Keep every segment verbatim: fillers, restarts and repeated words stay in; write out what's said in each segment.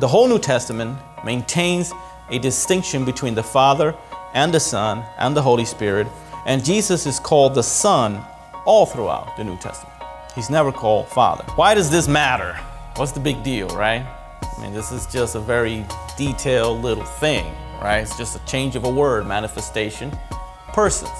The whole New Testament maintains a distinction between the Father and the Son and the Holy Spirit, and Jesus is called the Son all throughout the New Testament. He's never called Father. Why does this matter? What's the big deal, right? I mean, this is just a very detailed little thing, right? It's just a change of a word, manifestation, persons.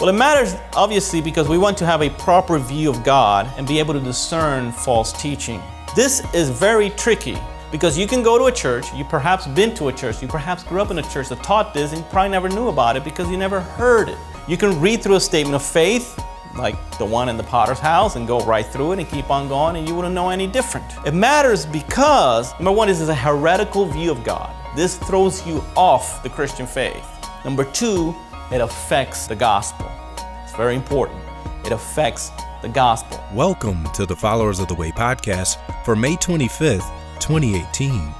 Well, it matters, obviously, because we want to have a proper view of God and be able to discern false teaching. This is very tricky because you can go to a church, you perhaps been to a church, you perhaps grew up in a church that taught this and you probably never knew about it because you never heard it. You can read through a statement of faith, like the one in the Potter's House, and go right through it and keep on going, and you wouldn't know any different. It matters because, number one, this is a heretical view of God. This throws you off the Christian faith. Number two, it affects the gospel. It's very important. It affects the gospel. Welcome to the Followers of the Way podcast for May twenty-fifth, twenty eighteen.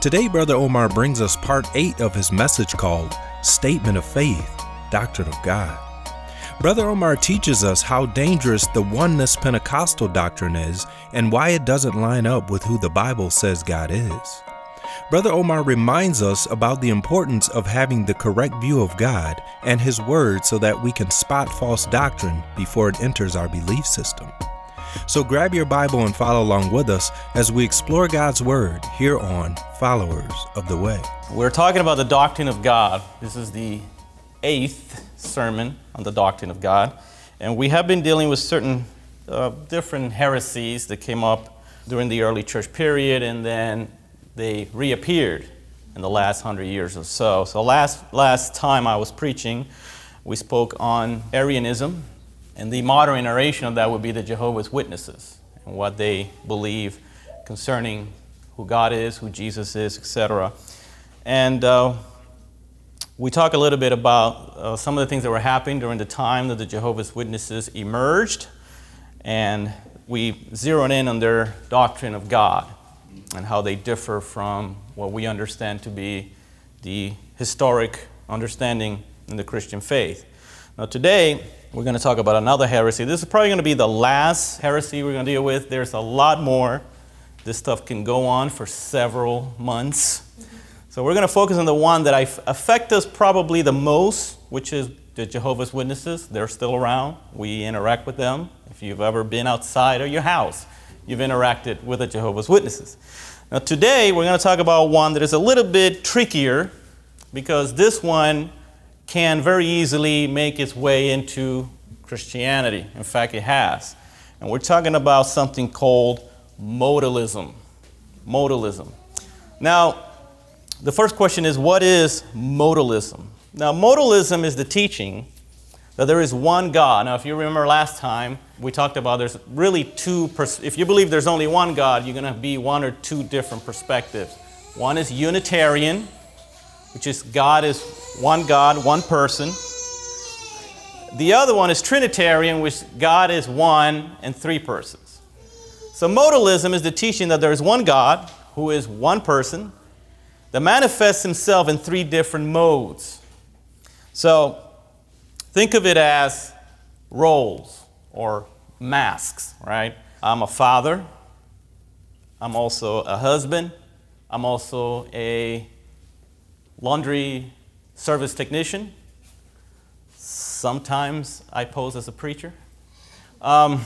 Today, Brother Omar brings us part eight of his message called Statement of Faith, Doctrine of God. Brother Omar teaches us how dangerous the Oneness Pentecostal doctrine is and why it doesn't line up with who the Bible says God is. Brother Omar reminds us about the importance of having the correct view of God and His Word so that we can spot false doctrine before it enters our belief system. So grab your Bible and follow along with us as we explore God's Word here on Followers of the Way. We're talking about the doctrine of God. This is the eighth sermon on the doctrine of God, and we have been dealing with certain uh, different heresies that came up during the early church period, and then they reappeared in the last hundred years or so. So last last time I was preaching, we spoke on Arianism, and the modern iteration of that would be the Jehovah's Witnesses and what they believe concerning who God is, who Jesus is, et cetera. And uh, we talk a little bit about uh, some of the things that were happening during the time that the Jehovah's Witnesses emerged, and we zeroed in on their doctrine of God and how they differ from what we understand to be the historic understanding in the Christian faith. Now today, we're going to talk about another heresy. This is probably going to be the last heresy we're going to deal with. There's a lot more. This stuff can go on for several months. So we're going to focus on the one that affects us probably the most, which is the Jehovah's Witnesses. They're still around. We interact with them. If you've ever been outside of your house, you've interacted with the Jehovah's Witnesses. Now today we're going to talk about one that is a little bit trickier because this one can very easily make its way into Christianity. In fact, it has. And we're talking about something called modalism. Modalism. Now, the first question is, what is modalism? Now, modalism is the teaching that there is one God. Now, if you remember last time, we talked about there's really two, pers- if you believe there's only one God, you're going to be one or two different perspectives. One is Unitarian, which is God is one God, one person. The other one is Trinitarian, which God is one and three persons. So modalism is the teaching that there is one God who is one person that manifests himself in three different modes. So think of it as roles or masks, right? I'm a father, I'm also a husband, I'm also a laundry service technician. Sometimes I pose as a preacher. Um,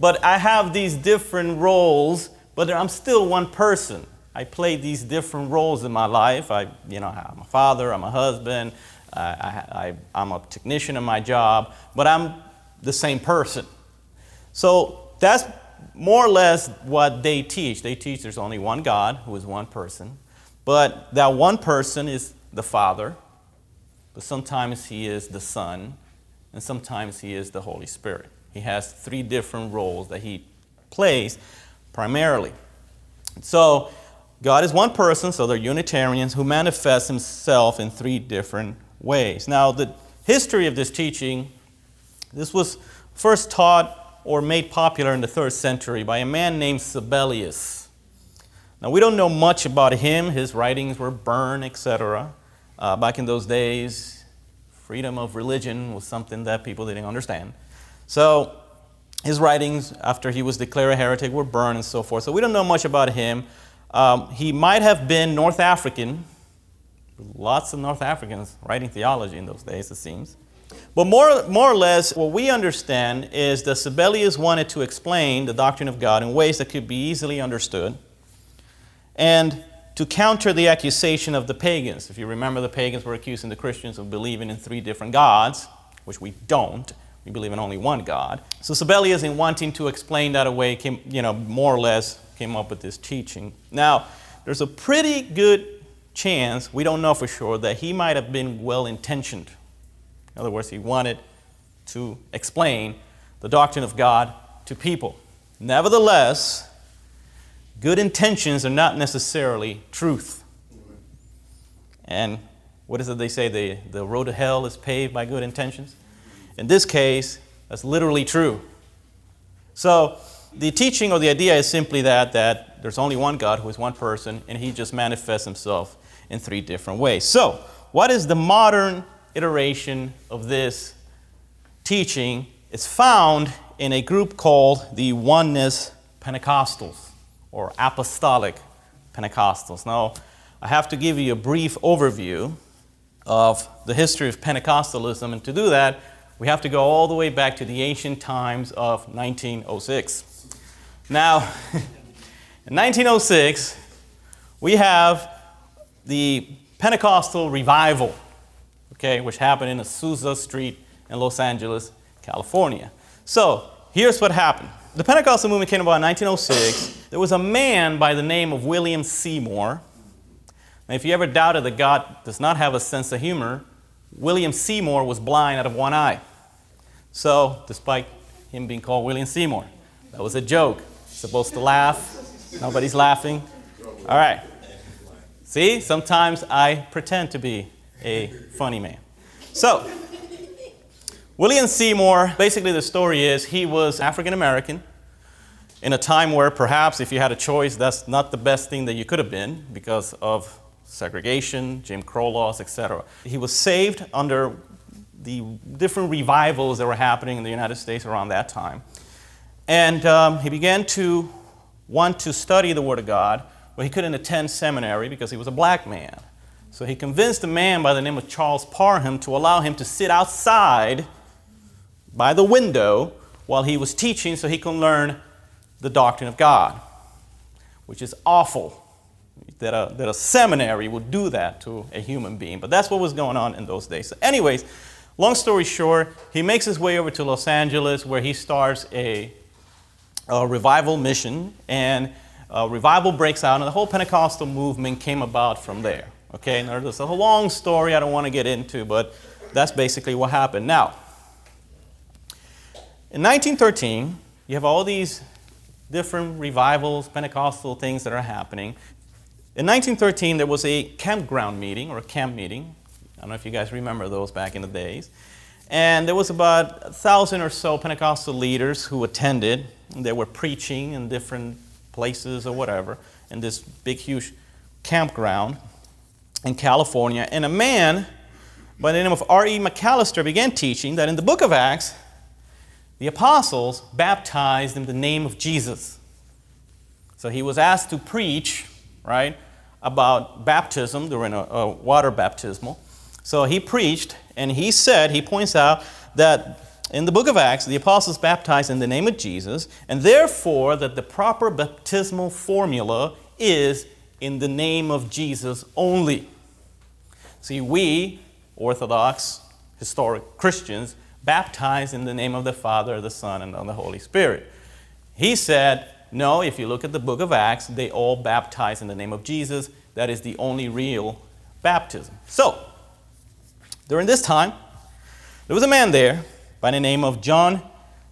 but I have these different roles, but I'm still one person. I play these different roles in my life. I, you know, I'm a father, I'm a husband, Uh, I, I, I'm a technician in my job, but I'm the same person. So that's more or less what they teach. They teach there's only one God who is one person, but that one person is the Father, but sometimes He is the Son, and sometimes He is the Holy Spirit. He has three different roles that He plays primarily. So God is one person, so they're Unitarians, who manifests Himself in three different ways. Now, the history of this teaching, this was first taught or made popular in the third century by a man named Sabellius. Now, we don't know much about him. His writings were burned, et cetera. Uh, back in those days, freedom of religion was something that people didn't understand. So his writings, after he was declared a heretic, were burned and so forth. So we don't know much about him. Um, he might have been North African. Lots of North Africans writing theology in those days, it seems. But more, more or less, what we understand is that Sabellius wanted to explain the doctrine of God in ways that could be easily understood, and to counter the accusation of the pagans. If you remember, the pagans were accusing the Christians of believing in three different gods, which we don't. We believe in only one God. So Sabellius, in wanting to explain that away, came, you know, more or less came up with this teaching. Now, there's a pretty good chance, we don't know for sure, that he might have been well-intentioned. In other words, he wanted to explain the doctrine of God to people. Nevertheless, good intentions are not necessarily truth. And what is it they say? The, the road to hell is paved by good intentions? In this case, that's literally true. So the teaching or the idea is simply that, that there's only one God who is one person, and he just manifests himself in three different ways. So what is the modern iteration of this teaching? It's found in a group called the Oneness Pentecostals, or Apostolic Pentecostals. Now, I have to give you a brief overview of the history of Pentecostalism, and to do that, we have to go all the way back to the ancient times of nineteen oh six. Now, in nineteen oh six, we have the Pentecostal revival, okay, which happened in Azusa Street in Los Angeles, California. So here's what happened. The Pentecostal movement came about in nineteen oh six. There was a man by the name of William Seymour. Now, if you ever doubted that God does not have a sense of humor, William Seymour was blind out of one eye. So, despite him being called William Seymour, that was a joke. Supposed to laugh. Nobody's laughing. All right. See, sometimes I pretend to be a funny man. So, William Seymour, basically the story is he was African American in a time where perhaps if you had a choice, that's not the best thing that you could have been because of segregation, Jim Crow laws, et cetera. He was saved under the different revivals that were happening in the United States around that time. And um, he began to want to study the Word of God, but he couldn't attend seminary because he was a black man. So he convinced a man by the name of Charles Parham to allow him to sit outside by the window while he was teaching so he can learn the doctrine of God, which is awful that a, that a seminary would do that to a human being. But that's what was going on in those days. So anyways, long story short, he makes his way over to Los Angeles where he starts a, a revival mission, and a revival breaks out, and the whole Pentecostal movement came about from there. Okay, and there's a long story I don't want to get into, but that's basically what happened. Now, in nineteen thirteen, you have all these different revivals, Pentecostal things that are happening. In nineteen thirteen, there was a campground meeting, or a camp meeting. I don't know if you guys remember those back in the days. And there was about a thousand or so Pentecostal leaders who attended. They were preaching in different places or whatever in this big, huge campground in California, and a man by the name of R E McAllister began teaching that in the book of Acts, the apostles baptized in the name of Jesus. So he was asked to preach, right, about baptism during a, a water baptismal. So he preached, and he said, he points out that in the book of Acts, the apostles baptized in the name of Jesus, and therefore that the proper baptismal formula is in the name of Jesus only. See, we, Orthodox, historic Christians, baptize in the name of the Father, the Son, and of the Holy Spirit. He said, no, if you look at the book of Acts, they all baptize in the name of Jesus. That is the only real baptism. So, during this time, there was a man there by the name of John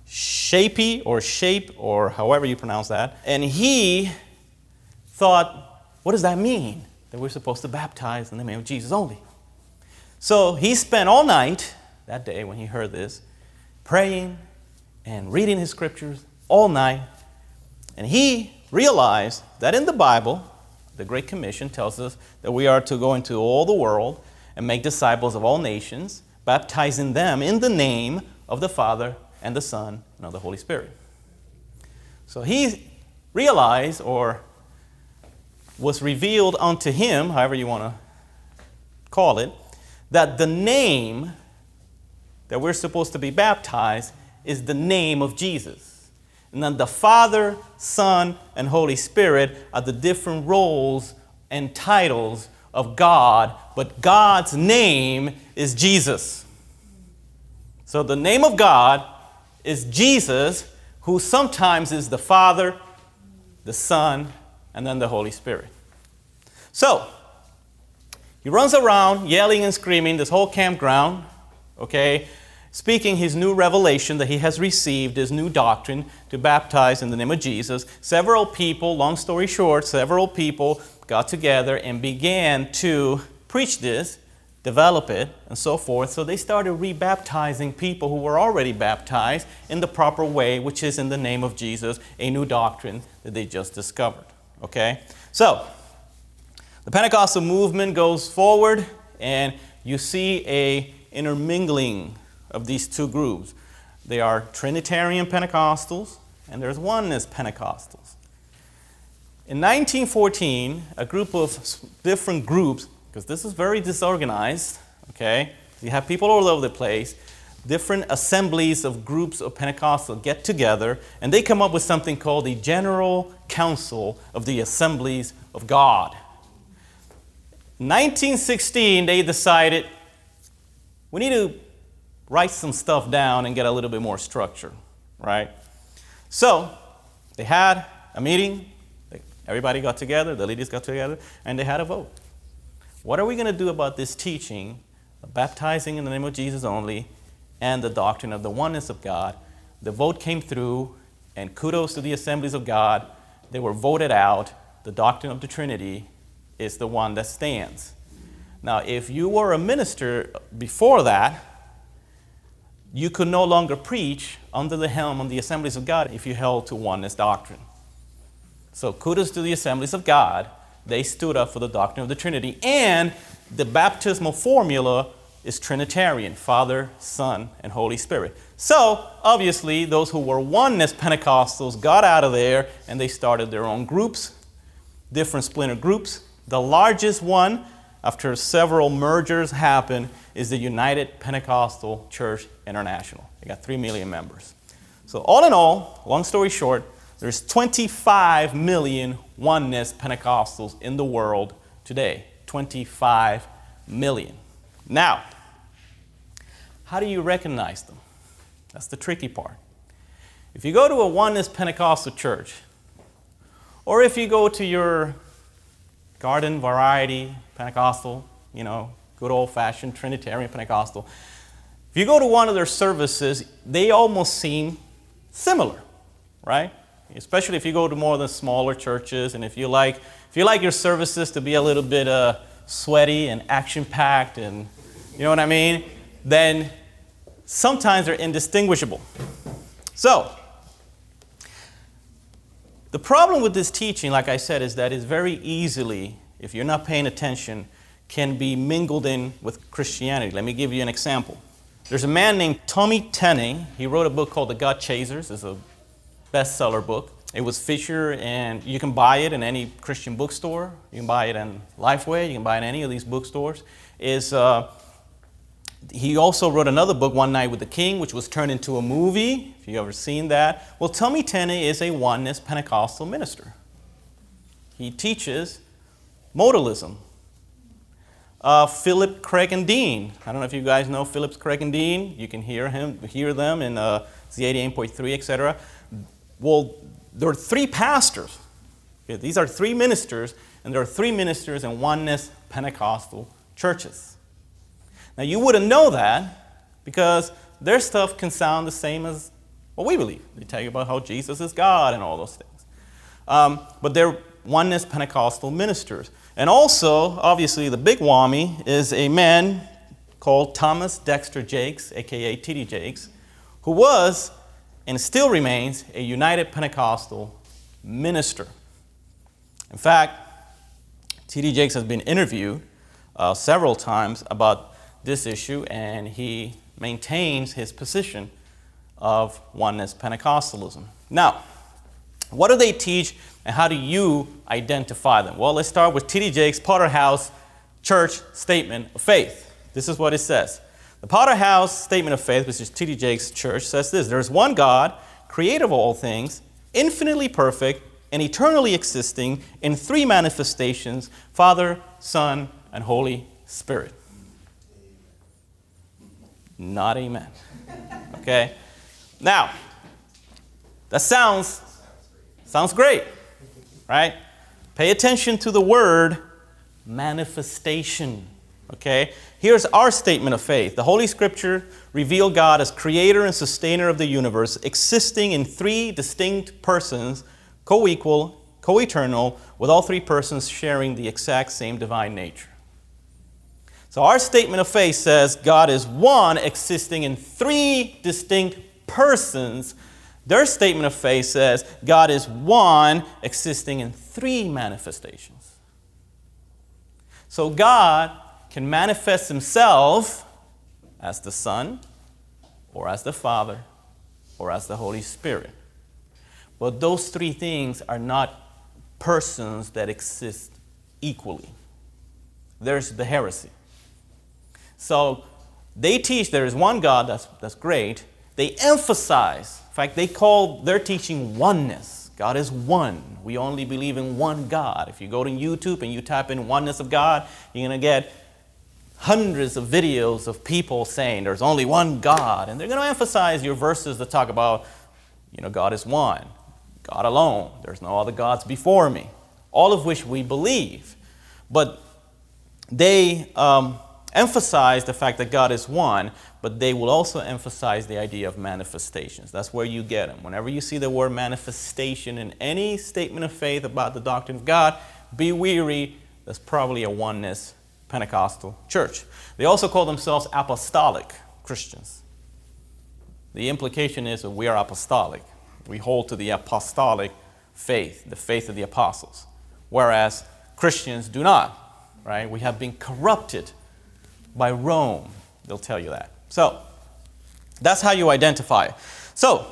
Shapey, or Shape, or however you pronounce that, and he thought, what does that mean? That we're supposed to baptize in the name of Jesus only. So he spent all night, that day when he heard this, praying and reading his scriptures all night. And he realized that in the Bible, the Great Commission tells us that we are to go into all the world and make disciples of all nations, baptizing them in the name of the Father and the Son and of the Holy Spirit. So he realized, or was revealed unto him, however you want to call it, that the name that we're supposed to be baptized is the name of Jesus. And then the Father, Son, and Holy Spirit are the different roles and titles of God, but God's name is Jesus. So the name of God is Jesus, who sometimes is the Father, the Son, and then the Holy Spirit. So, he runs around yelling and screaming this whole campground, okay, speaking his new revelation that he has received, his new doctrine, to baptize in the name of Jesus. Several people, long story short, several people got together and began to preach this, develop it, and so forth. So they started re-baptizing people who were already baptized in the proper way, which is in the name of Jesus, a new doctrine that they just discovered. Okay, so the Pentecostal movement goes forward, and you see a intermingling of these two groups. They are Trinitarian Pentecostals, and there's Oneness Pentecostals. In nineteen fourteen, a group of different groups, because this is very disorganized, okay, you have people all over the place, different assemblies of groups of Pentecostal get together, and they come up with something called the General Council of the Assemblies of God. In nineteen sixteen, they decided, we need to write some stuff down and get a little bit more structure, right? So they had a meeting, everybody got together, the leaders got together, and they had a vote. What are we going to do about this teaching, baptizing in the name of Jesus only, and the doctrine of the oneness of God? The vote came through, and kudos to the Assemblies of God. They were voted out. The doctrine of the Trinity is the one that stands. Now, if you were a minister before that, you could no longer preach under the helm of the Assemblies of God if you held to oneness doctrine. So kudos to the Assemblies of God. They stood up for the doctrine of the Trinity. And the baptismal formula is Trinitarian, Father, Son, and Holy Spirit. So, obviously, those who were oneness Pentecostals got out of there, and they started their own groups, different splinter groups. The largest one, after several mergers happened, is the United Pentecostal Church International. They got three million members. So, all in all, long story short, there's twenty-five million oneness Pentecostals in the world today. twenty-five million. Now, how do you recognize them? That's the tricky part. If you go to a Oneness Pentecostal church, or if you go to your garden variety Pentecostal, you know, good old-fashioned Trinitarian Pentecostal, if you go to one of their services, they almost seem similar, right? Especially if you go to more of the smaller churches, and if you like, if you like your services to be a little bit uh, sweaty and action-packed and you know what I mean, then sometimes they're indistinguishable. So, the problem with this teaching, like I said, is that it's very easily, if you're not paying attention, can be mingled in with Christianity. Let me give you an example. There's a man named Tommy Tenney. He wrote a book called The God Chasers. It's a bestseller book. It was featured, and you can buy it in any Christian bookstore. You can buy it in Lifeway. You can buy it in any of these bookstores. Is uh, he also wrote another book, One Night with the King, which was turned into a movie, if you've ever seen that. Well, Tommy Tenney is a oneness Pentecostal minister. He teaches modalism. Uh, Philip Craig and Dean. I don't know if you guys know Philip Craig and Dean. You can hear him, hear them in uh, Z eighty-eight point three, et cetera. Well, there are three pastors. Okay, these are three ministers, and there are three ministers in oneness Pentecostal churches. Now, you wouldn't know that because their stuff can sound the same as what we believe. They tell you about how Jesus is God and all those things. Um, but they're oneness Pentecostal ministers. And also, obviously, the big whammy is a man called Thomas Dexter Jakes, a k a. T D Jakes, who was and still remains a United Pentecostal minister. In fact, T D Jakes has been interviewed uh, several times about this issue, and he maintains his position of oneness Pentecostalism. Now, What do they teach, and how do you identify them? Well, let's start with T D Jakes' Potter's House Church Statement of Faith. This is what it says. The Potter's House Statement of Faith, which is T D Jakes' church, says this: there is one God, creator of all things, infinitely perfect, and eternally existing in three manifestations, Father, Son, and Holy Spirit. Not amen. Okay? Now, that sounds, sounds great, right? Pay attention to the word manifestation, okay? Here's our statement of faith. The Holy Scripture reveal God as creator and sustainer of the universe, existing in three distinct persons, co-equal, co-eternal, with all three persons sharing the exact same divine nature. So our statement of faith says God is one, existing in three distinct persons. Their statement of faith says God is one, existing in three manifestations. So God can manifest himself as the Son, or as the Father, or as the Holy Spirit. But those three things are not persons that exist equally. There's the heresy. So they teach there is one God, that's, that's great. They emphasize, in fact, they call their teaching oneness. God is one. We only believe in one God. If you go to YouTube and you type in oneness of God, you're going to get hundreds of videos of people saying there's only one God. And they're going to emphasize your verses that talk about, you know, God is one, God alone, there's no other gods before me, all of which we believe. But they um, emphasize the fact that God is one, but they will also emphasize the idea of manifestations. That's where you get them. Whenever you see the word manifestation in any statement of faith about the doctrine of God, be weary, that's probably a Oneness Pentecostal church. They also call themselves apostolic Christians. The implication is that we are apostolic. We hold to the apostolic faith, the faith of the apostles, whereas Christians do not, right? We have been corrupted by Rome. They'll tell you that. So that's how you identify. So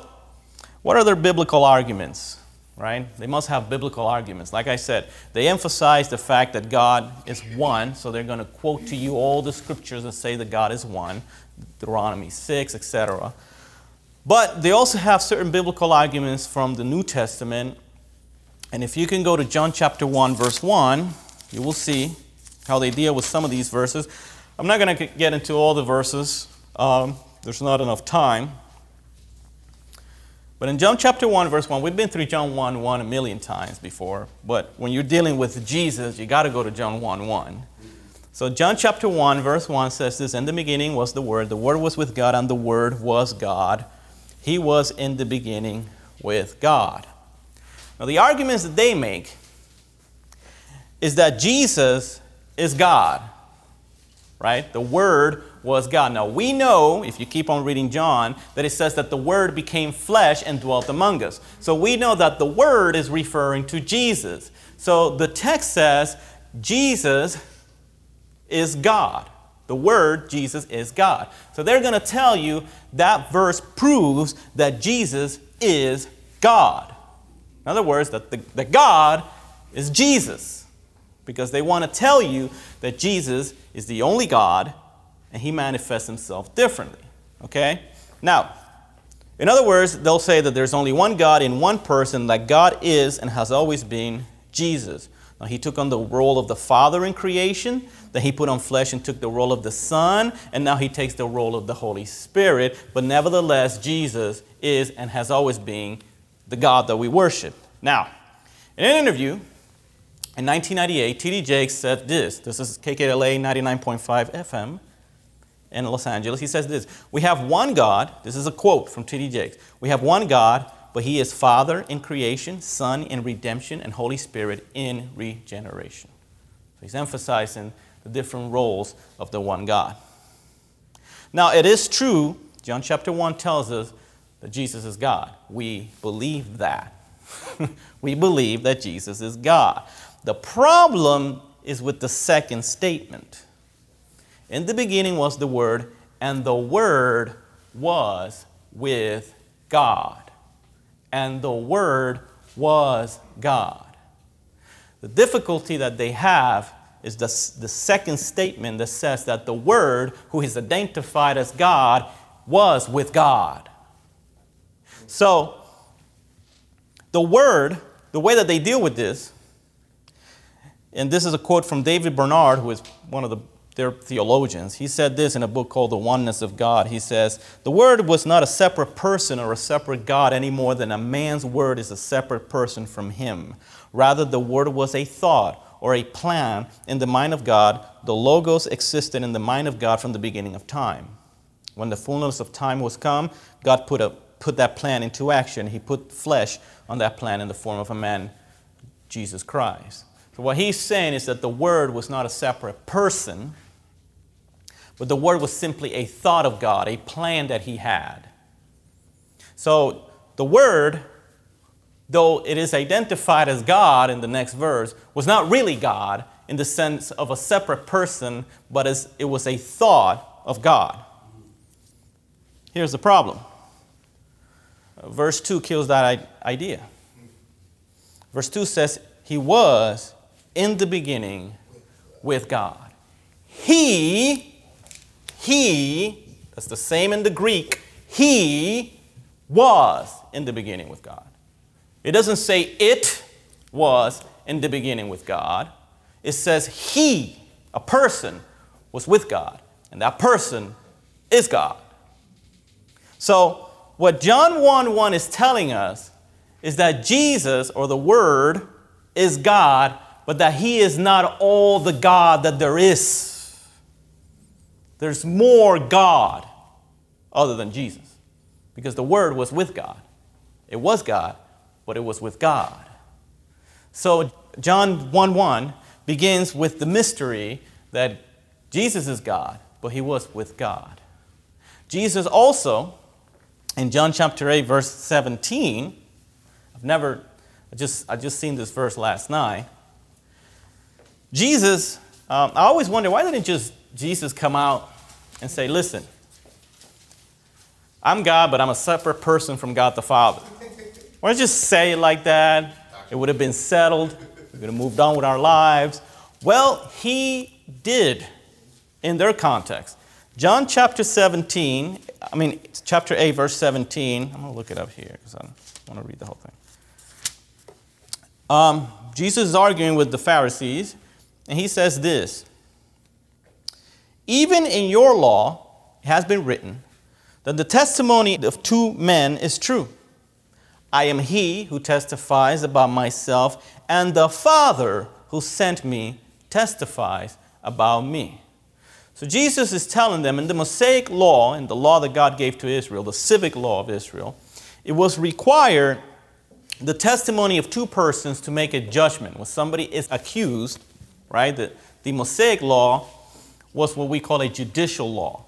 what are their biblical arguments, right? They must have biblical arguments. Like I said, they emphasize the fact that God is one, so they're going to quote to you all the scriptures and say that God is one, Deuteronomy six, et cetera. But they also have certain biblical arguments from the New Testament. And if you can go to John chapter one, verse one, you will see how they deal with some of these verses. I'm not going to get into all the verses. Um, there's not enough time. But in John chapter one, verse one, we've been through John one, one a million times before. But when you're dealing with Jesus, you got to go to John one, one. So John chapter one, verse one says this: in the beginning was the Word. The Word was with God, and the Word was God. He was in the beginning with God. Now, the arguments that they make is that Jesus is God, right? The Word was God. Now, we know, if you keep on reading John, that it says that the Word became flesh and dwelt among us. So we know that the Word is referring to Jesus. So the text says Jesus is God. The Word, Jesus, is God. So they're going to tell you that verse proves that Jesus is God. In other words, that the, the God is Jesus, because they want to tell you that Jesus is the only God and he manifests himself differently. Okay? Now, in other words, they'll say that there's only one God in one person, that God is and has always been Jesus. Now, he took on the role of the Father in creation. That he put on flesh and took the role of the Son, and now he takes the role of the Holy Spirit. But nevertheless, Jesus is and has always been the God that we worship. Now, in an interview in nineteen ninety-eight, T D Jakes said this. This is K K L A ninety-nine point five F M in Los Angeles. He says this: we have one God. This is a quote from T D Jakes. We have one God, but he is Father in creation, Son in redemption, and Holy Spirit in regeneration. So he's emphasizing the different roles of the one God. Now, it is true, John chapter one tells us that Jesus is God. We believe that. We believe that Jesus is God. The problem is with the second statement. In the beginning was the Word, and the Word was with God. And the Word was God. The difficulty that they have is the, the second statement that says that the Word, who is identified as God, was with God. So, the Word, the way that they deal with this, and this is a quote from David Bernard, who is one of the, their theologians. He said this in a book called The Oneness of God. He says, "The Word was not a separate person or a separate God any more than a man's word is a separate person from him. Rather, the Word was a thought or a plan in the mind of God. The Logos existed in the mind of God from the beginning of time. When the fullness of time was come, God put, a, put that plan into action. He put flesh on that plan in the form of a man, Jesus Christ." So what he's saying is that the Word was not a separate person, but the Word was simply a thought of God, a plan that he had. So the Word, though it is identified as God in the next verse, was not really God in the sense of a separate person, but as it was a thought of God. Here's the problem. Verse two kills that idea. Verse two says, "He was in the beginning with God." He, he, that's the same in the Greek, he was in the beginning with God. It doesn't say it was in the beginning with God. It says he, a person, was with God, and that person is God. So what John one one is telling us is that Jesus, or the Word, is God, but that he is not all the God that there is. There's more God other than Jesus, because the Word was with God. It was God, but it was with God. So John one one begins with the mystery that Jesus is God, but he was with God. Jesus also, in John chapter eight, verse seventeen, I've never, I just, I just seen this verse last night. Jesus, um, I always wonder, why didn't just Jesus come out and say, "Listen, I'm God, but I'm a separate person from God the Father"? Why don't you just say it like that? It would have been settled. We could have moved on with our lives. Well, he did in their context. John chapter seventeen, I mean, chapter eight, verse seventeen. I'm going to look it up here because I want to read the whole thing. Um, Jesus is arguing with the Pharisees, and he says this: "Even in your law it has been written that the testimony of two men is true. I am he who testifies about myself, and the Father who sent me testifies about me." So Jesus is telling them, in the Mosaic law, in the law that God gave to Israel, the civic law of Israel, it was required the testimony of two persons to make a judgment. When somebody is accused, right, the, the Mosaic law was what we call a judicial law.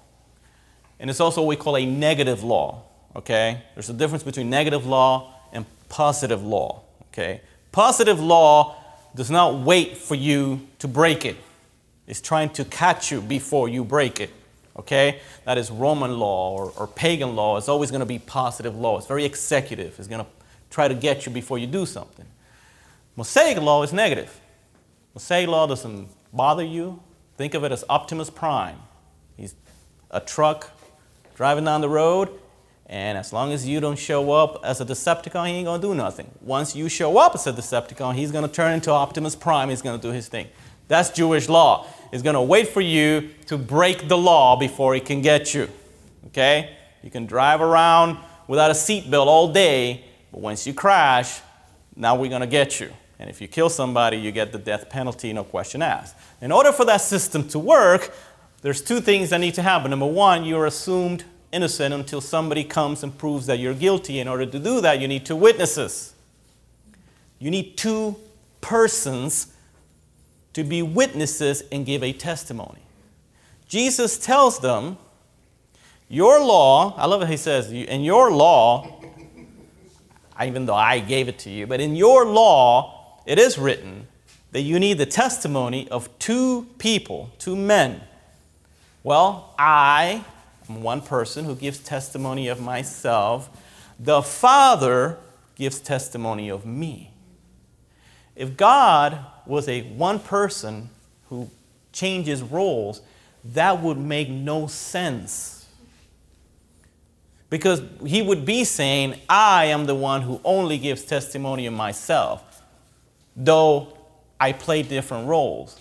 And it's also what we call a negative law, okay? There's a difference between negative law and positive law, okay? Positive law does not wait for you to break it. It's trying to catch you before you break it, okay? That is Roman law or, or pagan law. It's always going to be positive law. It's very executive. It's going to try to get you before you do something. Mosaic law is negative. Mosaic law doesn't bother you. Think of it as Optimus Prime. He's a truck driving down the road, and as long as you don't show up as a Decepticon, he ain't going to do nothing. Once you show up as a Decepticon, he's going to turn into Optimus Prime. He's going to do his thing. That's Jewish law. It's going to wait for you to break the law before it can get you, okay? You can drive around without a seatbelt all day, but once you crash, now we're going to get you. And if you kill somebody, you get the death penalty, no question asked. In order for that system to work, there's two things that need to happen. Number one, you're assumed innocent until somebody comes and proves that you're guilty. In order to do that, you need two witnesses. You need two persons to be witnesses and give a testimony. Jesus tells them, your law, I love what he says, in your law, even though I gave it to you, but in your law, it is written that you need the testimony of two people, two men. Well, I am one person who gives testimony of myself. The Father gives testimony of me. If God was a one person who changes roles, that would make no sense. Because he would be saying, I am the one who only gives testimony of myself, though I play different roles.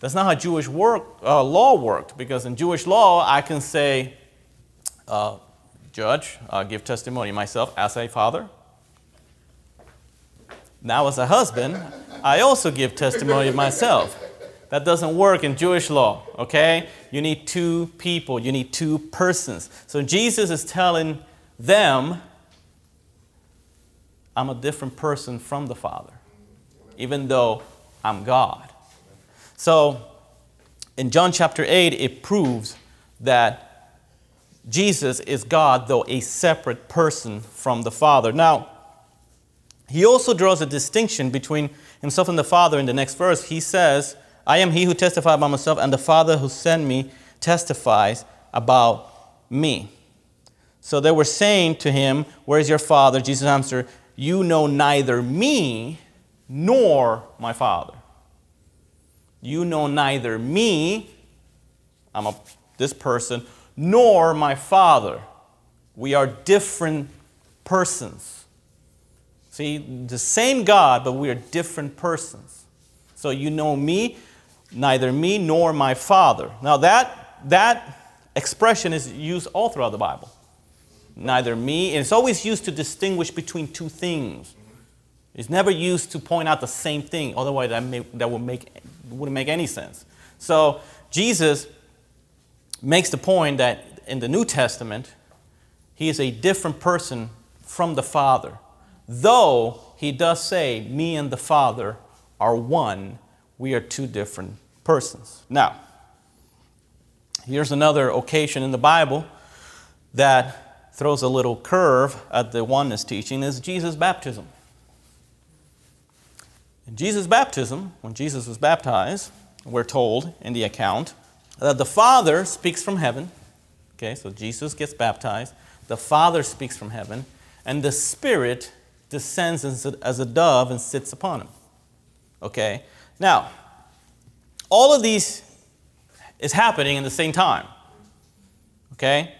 That's not how Jewish work, uh, law worked, because in Jewish law, I can say, uh, judge, uh, give testimony of myself as a father. Now as a husband, I also give testimony of myself. That doesn't work in Jewish law, okay? You need two people, you need two persons. So Jesus is telling them, I'm a different person from the Father, even though I'm God. So in John chapter eight, it proves that Jesus is God, though a separate person from the Father. Now, he also draws a distinction between himself and the Father in the next verse. He says, I am he who testifies about myself, and the Father who sent me testifies about me. So they were saying to him, where is your Father? Jesus answered, you know neither me nor my Father. You know neither me, I'm a, this person, nor my Father. We are different persons. See, the same God, but we are different persons. So you know me, neither me nor my Father. Now that that expression is used all throughout the Bible. Neither me, and it's always used to distinguish between two things. It's never used to point out the same thing. Otherwise, that may, that would make wouldn't make any sense. So Jesus makes the point that in the New Testament, he is a different person from the Father, though he does say, "Me and the Father are one, we are two different persons." Now, here's another occasion in the Bible that throws a little curve at the oneness teaching is Jesus' baptism. In Jesus' baptism, when Jesus was baptized, we're told in the account that the Father speaks from heaven. Okay, so Jesus gets baptized, the Father speaks from heaven, and the Spirit descends as a dove and sits upon him. Okay, now, all of these is happening at the same time, okay?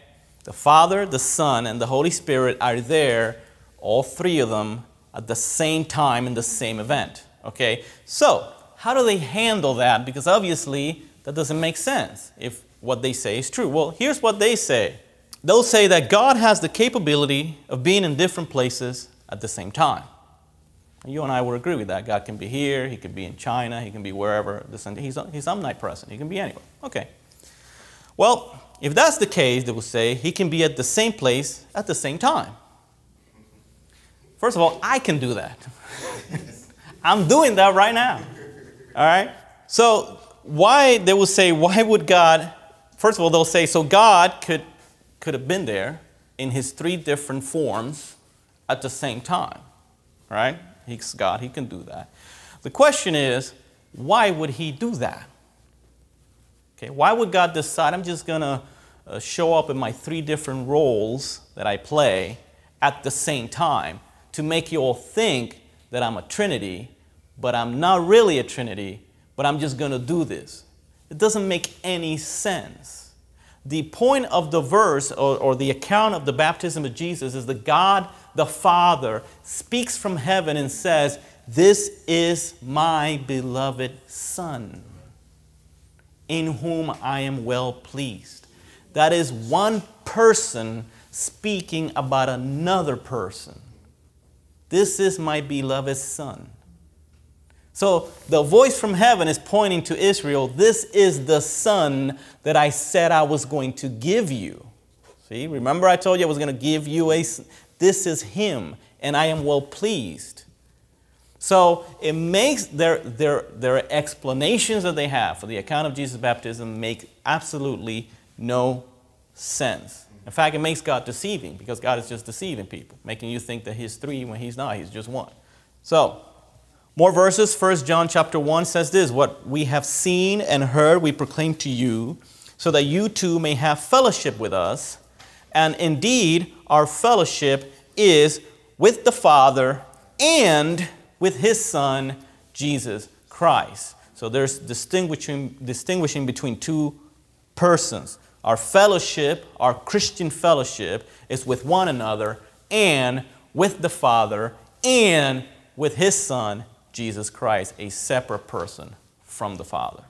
The Father, the Son, and the Holy Spirit are there, all three of them, at the same time in the same event, okay? So, how do they handle that? Because obviously, that doesn't make sense if what they say is true. Well, here's what they say. They'll say that God has the capability of being in different places at the same time. You and I would agree with that. God can be here, he can be in China, he can be wherever. He's, he's omnipresent, he can be anywhere. Okay. Well, if that's the case, they will say he can be at the same place at the same time. First of all, I can do that. I'm doing that right now. All right? So why, they will say, why would God, first of all, they'll say, so God could, could have been there in his three different forms at the same time, right? He's God, he can do that. The question is, why would he do that? Okay, why would God decide I'm just going to uh, show up in my three different roles that I play at the same time to make you all think that I'm a Trinity, but I'm not really a Trinity, but I'm just going to do this? It doesn't make any sense. The point of the verse or, or the account of the baptism of Jesus is that God the Father speaks from heaven and says, this is my beloved Son, in whom I am well pleased. That is one person speaking about another person. This is my beloved Son. So the voice from heaven is pointing to Israel, this is the Son that I said I was going to give you. See, remember I told you I was going to give you a son. This is him, and I am well pleased. So it makes their, their, their explanations that they have for the account of Jesus' baptism make absolutely no sense. In fact, it makes God deceiving, because God is just deceiving people, making you think that he's three when he's not, he's just one. So, more verses. First John chapter one says this, what we have seen and heard we proclaim to you, so that you too may have fellowship with us, and indeed, our fellowship is with the Father and with his Son, Jesus Christ. So there's distinguishing, distinguishing between two persons. Our fellowship, our Christian fellowship, is with one another and with the Father and with his Son, Jesus Christ, a separate person from the Father.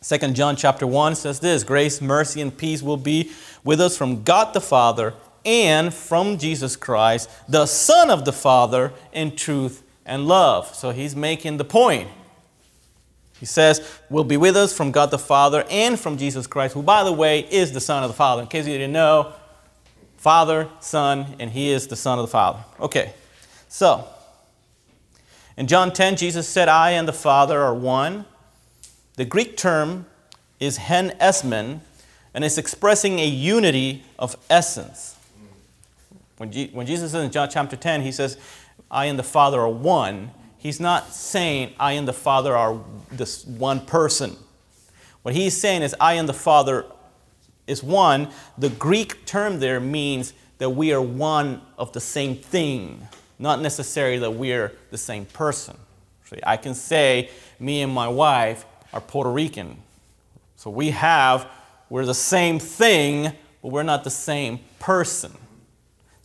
Second John chapter one says this, grace, mercy, and peace will be with us from God the Father and from Jesus Christ, the Son of the Father, in truth and love. So he's making the point. He says, will be with us from God the Father and from Jesus Christ, who, by the way, is the Son of the Father. In case you didn't know, Father, Son, and he is the Son of the Father. Okay, so in John ten, Jesus said, I and the Father are one. The Greek term is hen esmen, and it's expressing a unity of essence. When, G- when Jesus says in John chapter ten, he says, I and the Father are one. He's not saying I and the Father are this one person. What he's saying is I and the Father is one. The Greek term there means that we are one of the same thing, not necessarily that we're the same person. So I can say me and my wife are Puerto Rican. So we have, we're the same thing, but we're not the same person.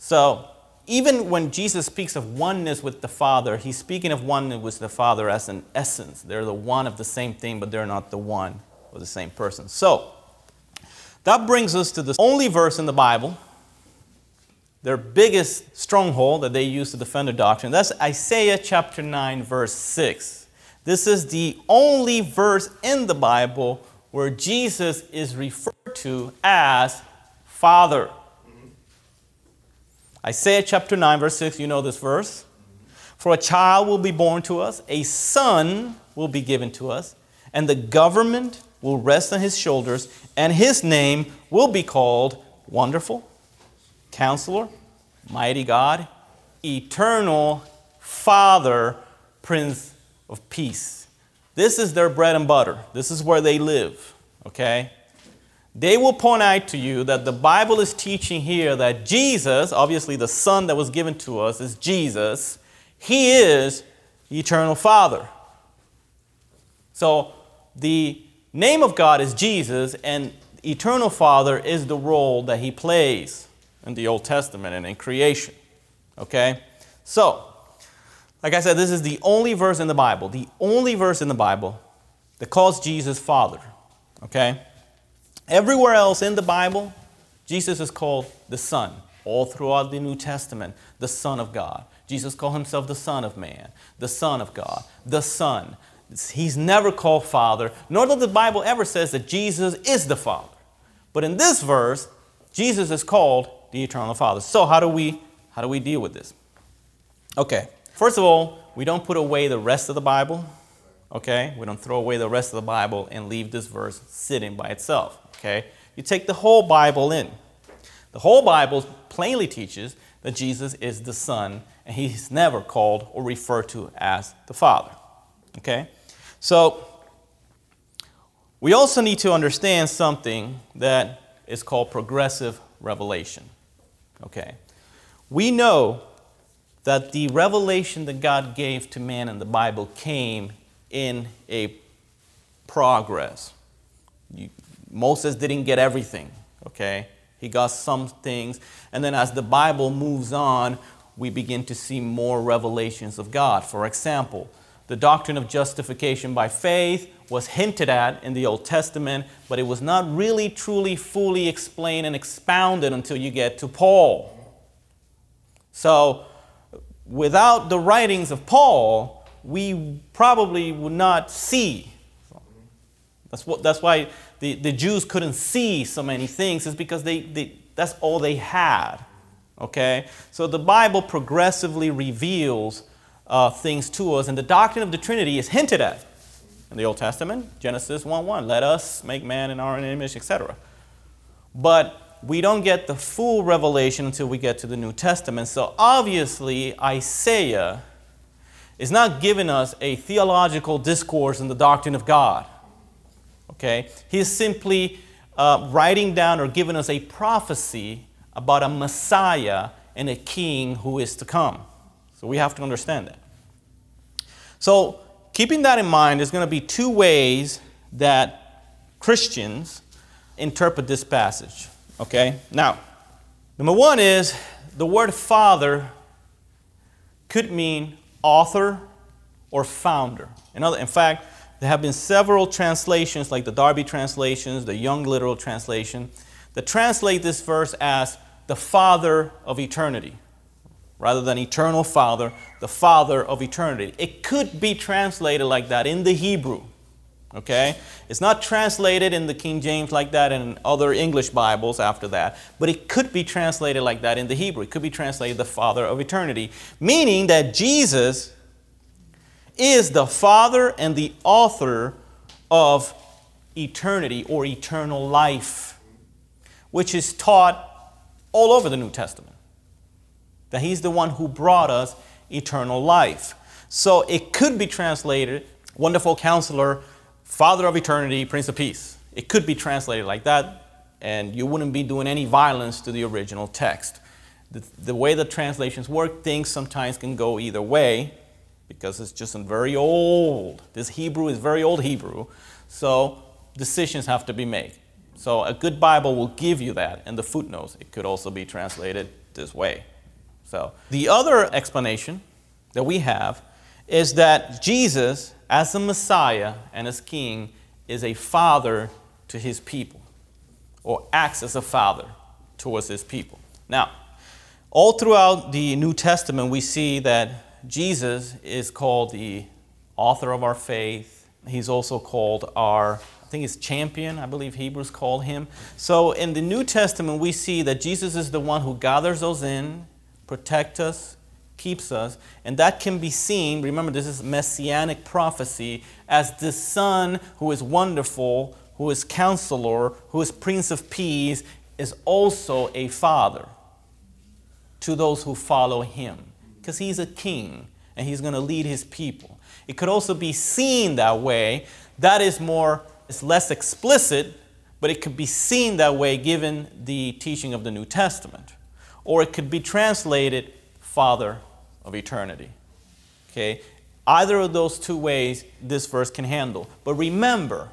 So even when Jesus speaks of oneness with the Father, he's speaking of oneness with the Father as an essence. They're the one of the same thing, but they're not the one of the same person. So that brings us to the only verse in the Bible, their biggest stronghold that they use to defend their doctrine. That's Isaiah chapter nine, verse six. This is the only verse in the Bible where Jesus is referred to as Father. Isaiah chapter nine, verse six, you know this verse. For a child will be born to us, a son will be given to us, and the government will rest on his shoulders, and his name will be called Wonderful, Counselor, Mighty God, Eternal Father, Prince of Peace. This is their bread and butter. This is where they live, okay? They will point out to you that the Bible is teaching here that Jesus, obviously the Son that was given to us is Jesus. He is the Eternal Father. So the name of God is Jesus, and Eternal Father is the role that he plays in the Old Testament and in creation, okay? So, like I said, this is the only verse in the Bible, the only verse in the Bible that calls Jesus Father, okay? Everywhere else in the Bible, Jesus is called the Son. All throughout the New Testament, the Son of God. Jesus called himself the Son of Man, the Son of God, the Son. He's never called Father, nor does the Bible ever says that Jesus is the Father. But in this verse, Jesus is called the Eternal Father. So how do we, how do we deal with this? Okay. First of all, we don't put away the rest of the Bible, okay? We don't throw away the rest of the Bible and leave this verse sitting by itself, okay? You take the whole Bible in. The whole Bible plainly teaches that Jesus is the Son, and he's never called or referred to as the Father, okay? So we also need to understand something that is called progressive revelation, okay? We know that the revelation that God gave to man in the Bible came in a progress. You, Moses didn't get everything, okay? He got some things. And then as the Bible moves on, we begin to see more revelations of God. For example, the doctrine of justification by faith was hinted at in the Old Testament, but it was not really, truly, fully explained and expounded until you get to Paul. So without the writings of Paul, we probably would not see. That's what. That's why the, the Jews couldn't see so many things, is because they, they that's all they had, okay? So the Bible progressively reveals uh, things to us, and the doctrine of the Trinity is hinted at in the Old Testament, Genesis one one, let us make man in our own image, et cetera. But we don't get the full revelation until we get to the New Testament. So obviously, Isaiah is not giving us a theological discourse in the doctrine of God. Okay? He's simply uh, writing down or giving us a prophecy about a Messiah and a king who is to come. So we have to understand that. So keeping that in mind, there's going to be two ways that Christians interpret this passage. Okay? Now, number one is the word father could mean author or founder. In other, in fact, there have been several translations, like the Darby translations, the Young Literal Translation, that translate this verse as the Father of Eternity, rather than Eternal Father, the Father of Eternity. It could be translated like that in the Hebrew, okay? It's not translated in the King James like that and other English Bibles after that, but it could be translated like that in the Hebrew. It could be translated the Father of Eternity, meaning that Jesus is the Father and the author of eternity or eternal life, which is taught all over the New Testament, that he's the one who brought us eternal life. So it could be translated, Wonderful Counselor, Father of Eternity, Prince of Peace. It could be translated like that, and you wouldn't be doing any violence to the original text. The, the way the translations work, things sometimes can go either way, because it's just very old. This Hebrew is very old Hebrew, so decisions have to be made. So a good Bible will give you that, and the footnotes. It could also be translated this way. So the other explanation that we have is that Jesus, as the Messiah and as King, is a father to his people, or acts as a father towards his people. Now, all throughout the New Testament, we see that Jesus is called the author of our faith. He's also called our, I think it's champion, I believe Hebrews called him. So in the New Testament, we see that Jesus is the one who gathers us in, protects us, keeps us. And that can be seen, remember this is messianic prophecy, as the Son who is wonderful, who is counselor, who is Prince of Peace, is also a father to those who follow him. Because he's a king, and he's going to lead his people. It could also be seen that way. That is more, it's less explicit, but it could be seen that way given the teaching of the New Testament. Or it could be translated, Father of Eternity. Okay? Either of those two ways this verse can handle. But remember,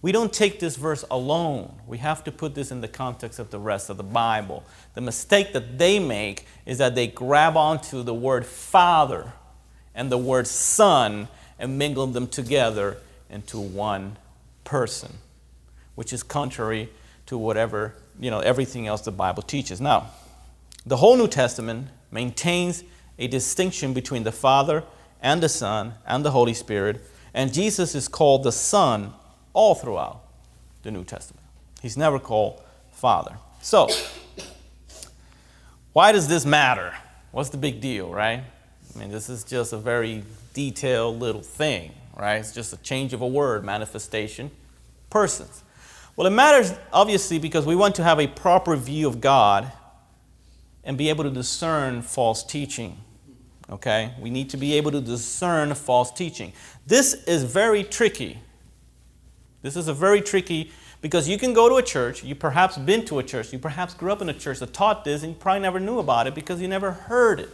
we don't take this verse alone. We have to put this in the context of the rest of the Bible. The mistake that they make is that they grab onto the word Father and the word Son and mingle them together into one person, which is contrary to whatever, you know, everything else the Bible teaches. Now, the whole New Testament maintains a distinction between the Father and the Son and the Holy Spirit, and Jesus is called the Son all throughout the New Testament. He's never called Father. So, why does this matter? What's the big deal, right? I mean, this is just a very detailed little thing, right? It's just a change of a word, manifestation, persons. Well, it matters, obviously, because we want to have a proper view of God and be able to discern false teaching, okay? We need to be able to discern false teaching. This is very tricky. This is a very tricky, because you can go to a church, you perhaps been to a church, you perhaps grew up in a church that taught this, and you probably never knew about it because you never heard it.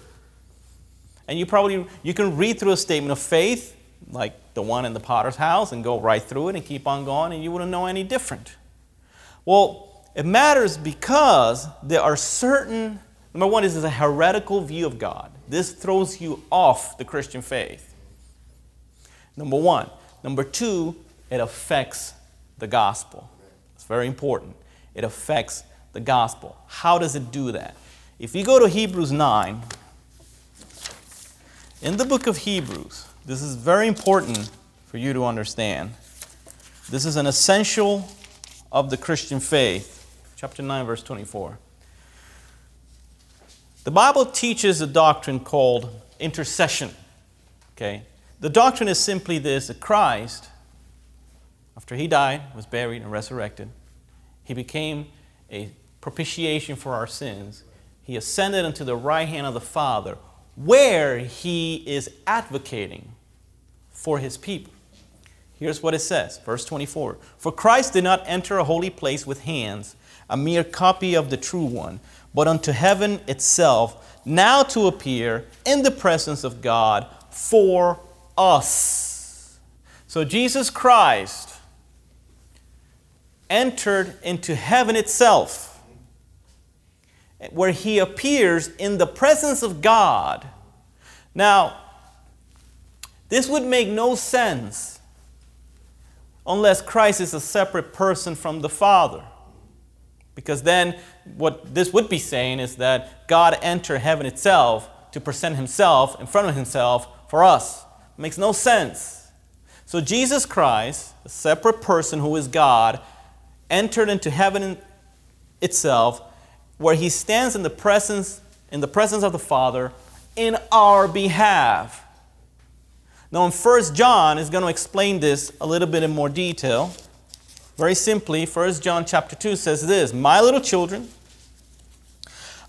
And you probably, you can read through a statement of faith, like the one in the Potter's House, and go right through it and keep on going, and you wouldn't know any different. Well, it matters because there are certain, number one, this is a heretical view of God. This throws you off the Christian faith. Number one. Number two, it affects the gospel. It's very important. It affects the gospel. How does it do that? If you go to Hebrews nine, in the book of Hebrews, this is very important for you to understand. This is an essential of the Christian faith. Chapter nine, verse twenty-four. The Bible teaches a doctrine called intercession. Okay? The doctrine is simply this, that Christ, after he died, was buried, and resurrected, he became a propitiation for our sins. He ascended unto the right hand of the Father, where he is advocating for his people. Here's what it says, verse twenty-four. For Christ did not enter a holy place with hands, a mere copy of the true one, but unto heaven itself, now to appear in the presence of God for us. So Jesus Christ entered into heaven itself, where he appears in the presence of God. Now, this would make no sense unless Christ is a separate person from the Father. Because then what this would be saying is that God entered heaven itself to present himself in front of himself for us. It makes no sense. So Jesus Christ, a separate person who is God, entered into heaven itself, where he stands in the presence, in the presence of the Father in our behalf. Now in First John is going to explain this a little bit in more detail. Very simply, First John chapter two says this, "My little children,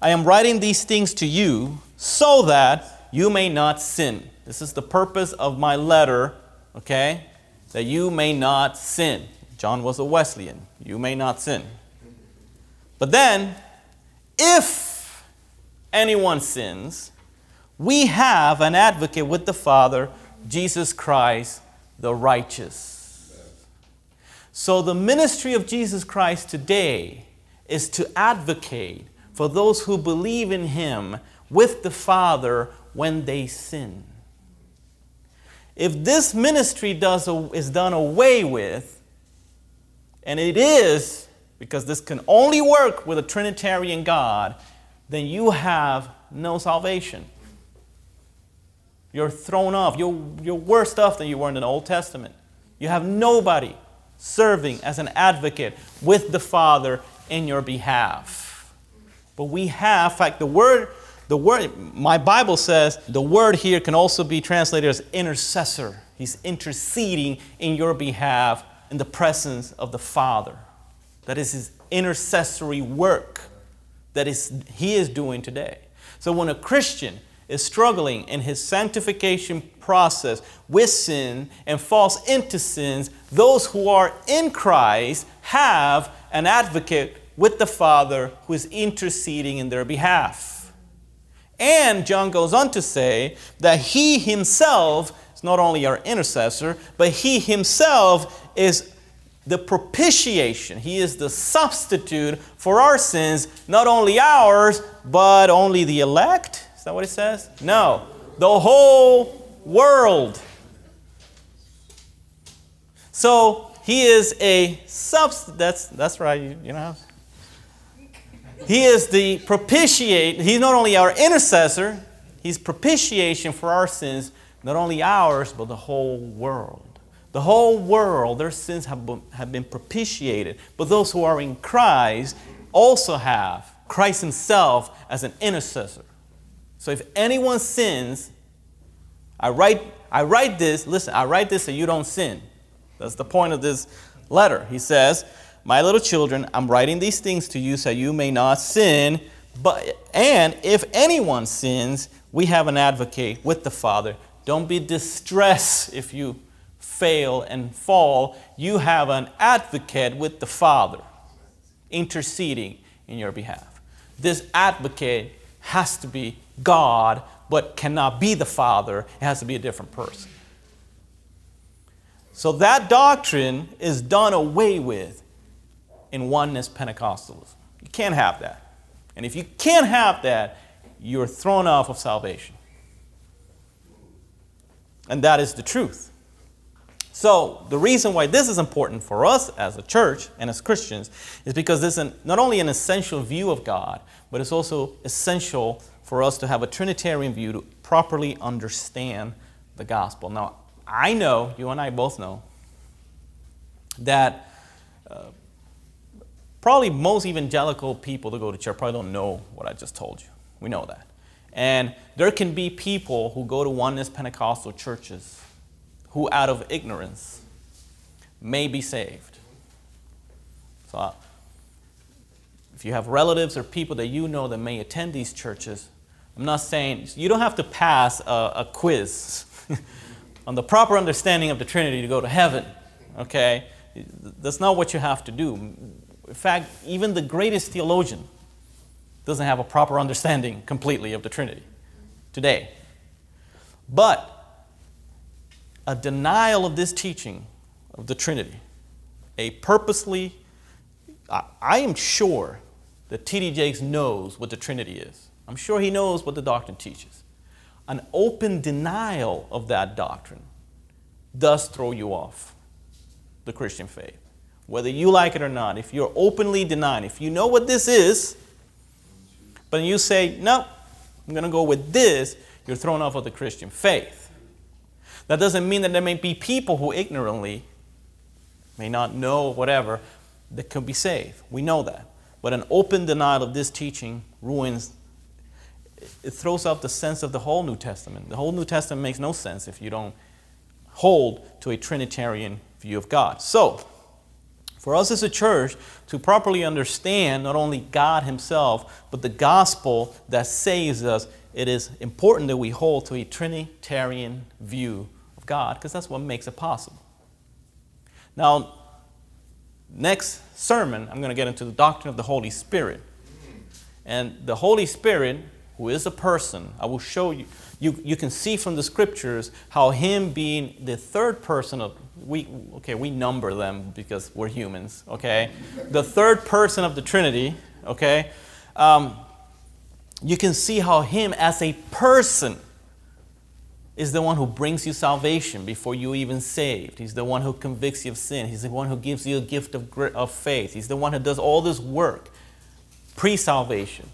I am writing these things to you so that you may not sin." This is the purpose of my letter, okay? That you may not sin. John was a Wesleyan. You may not sin. But then, if anyone sins, we have an advocate with the Father, Jesus Christ, the righteous. So the ministry of Jesus Christ today is to advocate for those who believe in him with the Father when they sin. If this ministry does, is done away with, and it is, because this can only work with a Trinitarian God, then you have no salvation. You're thrown off. You're, you're worse off than you were in the Old Testament. You have nobody serving as an advocate with the Father in your behalf. But we have, in fact, the word, the word, my Bible says, the word here can also be translated as intercessor. He's interceding in your behalf in the presence of the Father. That is his intercessory work that is he is doing today. So when a Christian is struggling in his sanctification process with sin and falls into sins, those who are in Christ have an advocate with the Father who is interceding in their behalf. And John goes on to say that he himself is not only our intercessor, but he himself is the propitiation. He is the substitute for our sins, not only ours, but only the elect. Is that what it says? No. The whole world. So he is a substitute. That's, that's right. You, you know. He is the propitiate. He's not only our intercessor. He's propitiation for our sins. Not only ours, but the whole world. The whole world, their sins have been, have been propitiated. But those who are in Christ also have Christ himself as an intercessor. So if anyone sins, I write, I write this, listen, I write this so you don't sin. That's the point of this letter. He says, "My little children, I'm writing these things to you so you may not sin. But and if anyone sins, we have an advocate with the Father." Don't be distressed if you fail and fall. You have an advocate with the Father interceding in your behalf. This advocate has to be God, but cannot be the Father. It has to be a different person. So that doctrine is done away with in Oneness Pentecostalism. You can't have that. And if you can't have that, you're thrown off of salvation. And that is the truth. So the reason why this is important for us as a church and as Christians is because this is not only an essential view of God, but it's also essential for us to have a Trinitarian view to properly understand the gospel. Now, I know, you and I both know, that uh, probably most evangelical people that go to church probably don't know what I just told you. We know that. And there can be people who go to Oneness Pentecostal churches who, out of ignorance, may be saved. So, uh, if you have relatives or people that you know that may attend these churches, I'm not saying you don't have to pass a, a quiz on the proper understanding of the Trinity to go to heaven, okay? That's not what you have to do. In fact, even the greatest theologian doesn't have a proper understanding completely of the Trinity today. But a denial of this teaching of the Trinity, a purposely, I, I am sure that T D Jakes knows what the Trinity is. I'm sure he knows what the doctrine teaches. An open denial of that doctrine does throw you off the Christian faith. Whether you like it or not, if you're openly denying, if you know what this is, but you say, no, I'm going to go with this, you're thrown off of the Christian faith. That doesn't mean that there may be people who ignorantly may not know whatever that can be saved. We know that. But an open denial of this teaching ruins, it throws off the sense of the whole New Testament. The whole New Testament makes no sense if you don't hold to a Trinitarian view of God. So, for us as a church to properly understand not only God Himself, but the gospel that saves us, it is important that we hold to a Trinitarian view of God, because that's what makes it possible. Now, next sermon, I'm going to get into the doctrine of the Holy Spirit. And the Holy Spirit, who is a person, I will show you, you, you can see from the scriptures how Him being the third person of, we okay, we number them because we're humans, okay? The third person of the Trinity, okay? Um, you can see how Him as a person is the one who brings you salvation before you even saved. He's the one who convicts you of sin. He's the one who gives you a gift of, of faith. He's the one who does all this work, pre-salvation,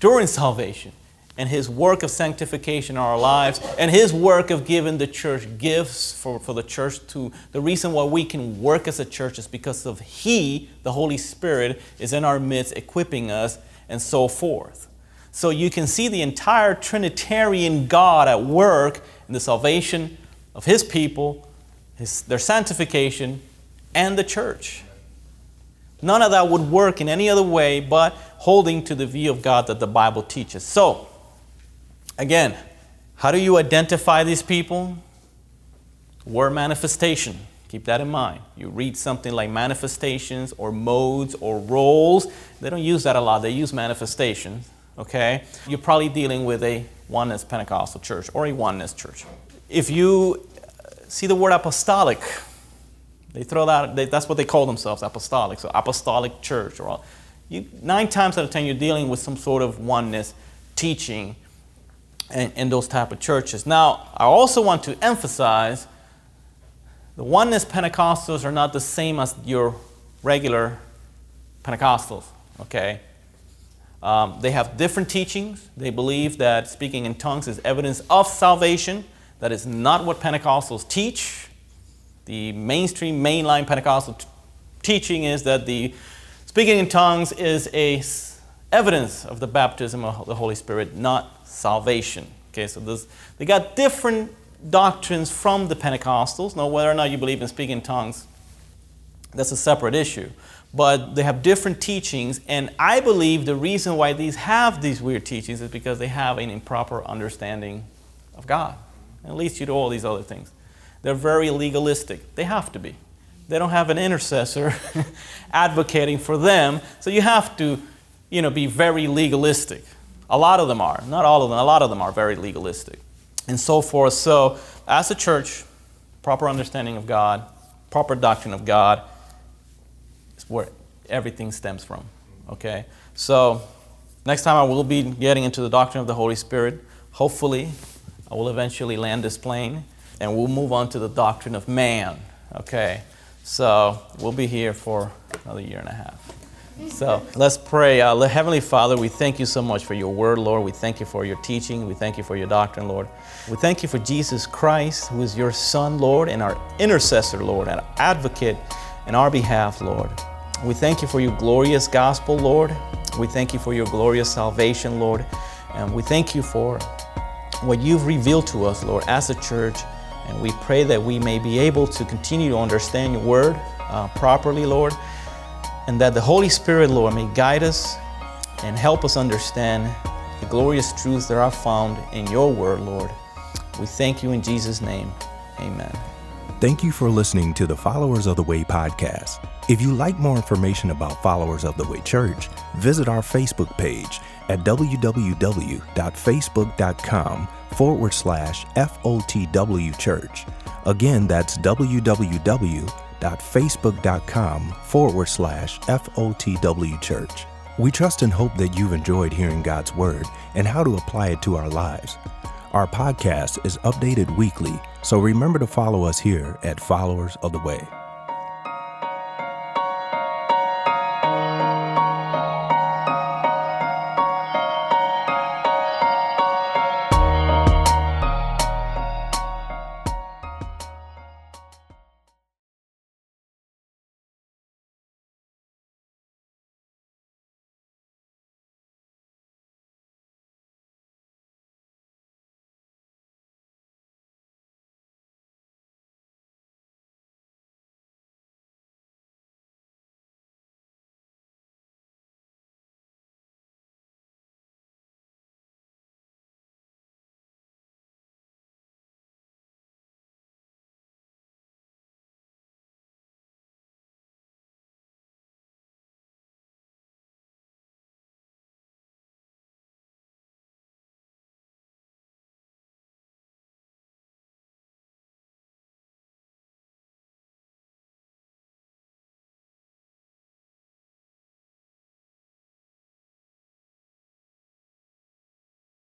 during salvation, and His work of sanctification in our lives, and His work of giving the church gifts for, for the church to... The reason why we can work as a church is because of He, the Holy Spirit, is in our midst equipping us and so forth. So you can see the entire Trinitarian God at work in the salvation of His people, his, their sanctification, and the church. None of that would work in any other way but holding to the view of God that the Bible teaches. So, again, how do you identify these people? Word manifestation. Keep that in mind. You read something like manifestations or modes or roles. They don't use that a lot. They use manifestations. Okay? You're probably dealing with a Oneness Pentecostal church or a Oneness church. If you see the word apostolic, they throw that, they, that's what they call themselves, apostolic. So apostolic church. Or you, nine times out of ten, you're dealing with some sort of oneness teaching in, in those type of churches. Now, I also want to emphasize the Oneness Pentecostals are not the same as your regular Pentecostals, okay? Um, they have different teachings. They believe that speaking in tongues is evidence of salvation. That is not what Pentecostals teach. The mainstream, mainline Pentecostal t- teaching is that the speaking in tongues is a s- evidence of the baptism of the Holy Spirit, not salvation. Okay, so this, they got different doctrines from the Pentecostals. Now, whether or not you believe in speaking in tongues, that's a separate issue. But they have different teachings, and I believe the reason why these have these weird teachings is because they have an improper understanding of God. At least you do all these other things. They're very legalistic. They have to be. They don't have an intercessor advocating for them, so you have to, you know, be very legalistic. A lot of them are. Not all of them. A lot of them are very legalistic, and so forth. So, as a church, proper understanding of God, proper doctrine of God, where everything stems from, okay? So next time I will be getting into the doctrine of the Holy Spirit. Hopefully, I will eventually land this plane, and we'll move on to the doctrine of man, okay? So we'll be here for another year and a half. So let's pray. Uh, Heavenly Father, we thank You so much for Your word, Lord. We thank You for Your teaching. We thank You for Your doctrine, Lord. We thank You for Jesus Christ, who is Your Son, Lord, and our intercessor, Lord, and our advocate in our behalf, Lord. We thank You for Your glorious gospel, Lord. We thank You for Your glorious salvation, Lord. And we thank You for what You've revealed to us, Lord, as a church. And we pray that we may be able to continue to understand Your word uh, properly, Lord. And that the Holy Spirit, Lord, may guide us and help us understand the glorious truths that are found in Your word, Lord. We thank You in Jesus' name. Amen. Thank you for listening to the Followers of the Way podcast. If you like more information about Followers of the Way Church, visit our Facebook page at www.facebook.com forward slash FOTW Church. Again, that's www.facebook.com forward slash FOTW Church. We trust and hope that you've enjoyed hearing God's Word and how to apply it to our lives. Our podcast is updated weekly, so remember to follow us here at Followers of the Way.